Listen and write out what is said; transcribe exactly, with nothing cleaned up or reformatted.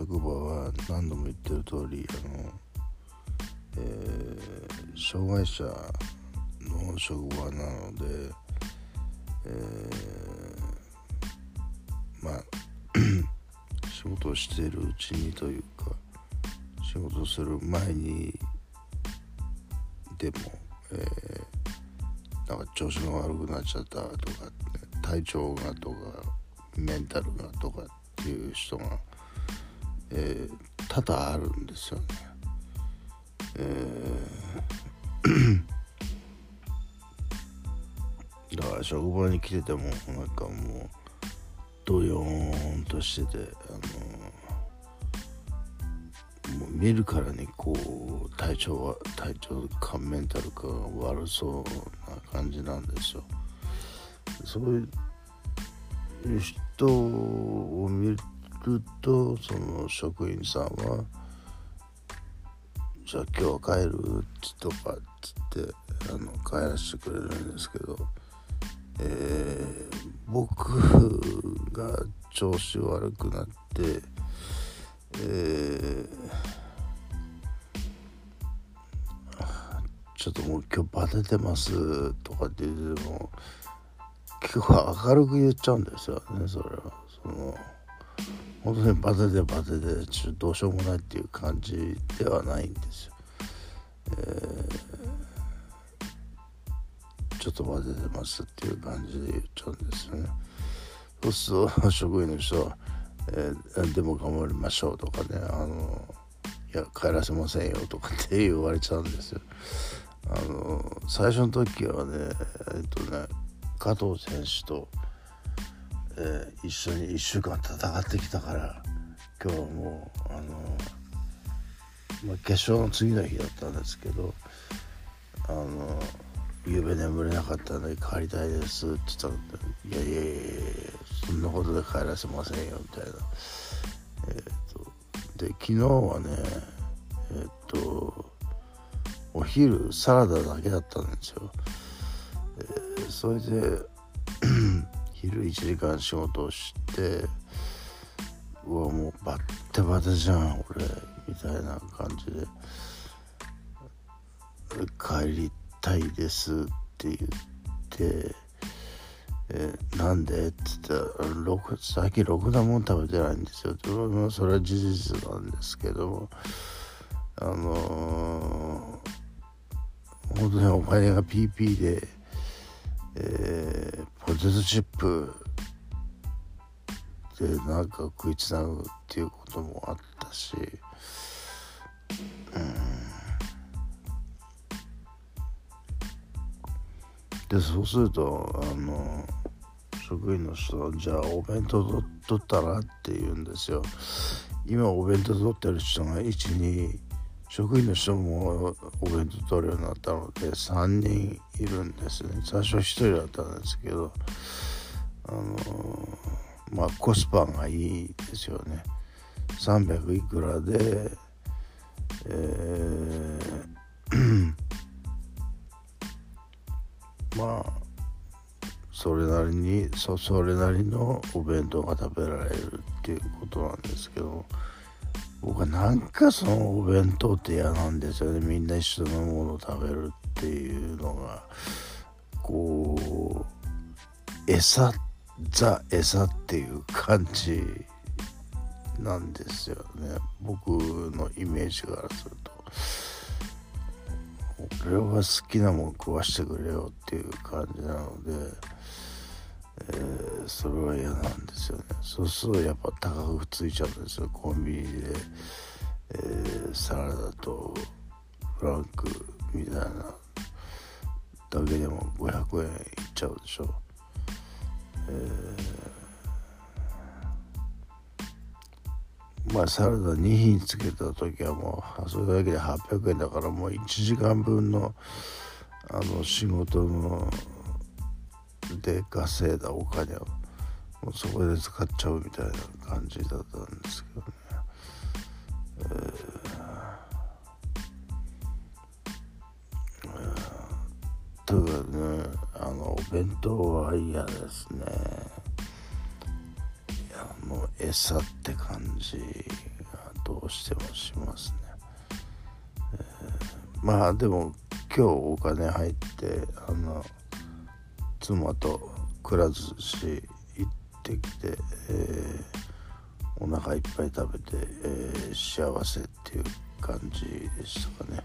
職場は何度も言ってる通り、あの、えー、障害者の職場なので、えー、まあ仕事をしているうちにというか、仕事する前にでも、えー、なんか調子が悪くなっちゃったとか、体調がとかメンタルがとかっていう人が、えー、多々あるんですよね。えー、だから職場に来ててもなんかもうドヨーンとしてて、あのもう見るからにこう体調は体調かメンタルか悪そうな感じなんですよ。そういう人を見ると、その職員さんはじゃあ今日は帰るとかっつってあの帰らせてくれるんですけど、えー、僕が調子悪くなって、えー、ちょっともう今日バテてますとかって言っても結構明るく言っちゃうんですよね。それはその本当にバテてバテてちょっとどうしようもないっていう感じではないんですよ。えーちょっと混ぜてますっていう感じで言っちゃうんですよね。そうすると職員の人は、えー、でも頑張りましょうとかね、あのいや帰らせませんよとかって言われちゃうんですよ。あの最初の時はね、えっとね加藤選手と、えー、一緒にいっしゅうかん戦ってきたから、今日はもうあの、まあ、決勝の次の日だったんですけど、あのゆうべ眠れなかったので帰りたいですって言ったので、いやいやいやいやそんなことで帰らせませんよみたいな。えー、とで昨日はねえっとお昼サラダだけだったんですよ。えー、それで昼いちじかん仕事をして、うわもうバッテバテじゃん俺みたいな感じで帰りたいですって言って、えー、なんでって言ったら、ろく最近ろくなもん食べてないんですよって、まあ、それは事実なんですけども、あのー、本当にお金が ピーピー で、えー、ポテトチップでなんか食いつなぐっていうこともあったし、うんでそうするとあの職員の人はじゃあお弁当取ったらって言うんですよ。今お弁当取ってる人がいちにん、職員の人もお弁当取るようになったのでさんにんいるんですね。最初ひとりだったんですけど、あのまあコスパがいいですよね。さんびゃくいくらで、えーまあそれなりに そ, それなりのお弁当が食べられるっていうことなんですけど、僕はなんかそのお弁当って嫌なんですよね。みんな一緒のものを食べるっていうのがこう餌ザ餌っていう感じなんですよね。僕のイメージからすると俺は好きなもん食わしてくれよっていう感じなので、えー、それは嫌なんですよね。そうするとやっぱ高くついちゃうんですよ。コンビニで、えー、サラダとフランクみたいなだけでもごひゃくえんいっちゃうでしょ。えー、まあサラダにひんつけた時はもうそれだけではっぴゃくえんだから、もういちじかんぶんのあの仕事ので稼いだお金をもうそこで使っちゃうみたいな感じだったんですけどね。えーえー、というかね、あのお弁当は嫌ですね。いやもう餌って感じがしてはしますね、えー、まあでも今日お金入ってあの妻とくら寿司行ってきて、えー、お腹いっぱい食べて、えー、幸せっていう感じでしたかね。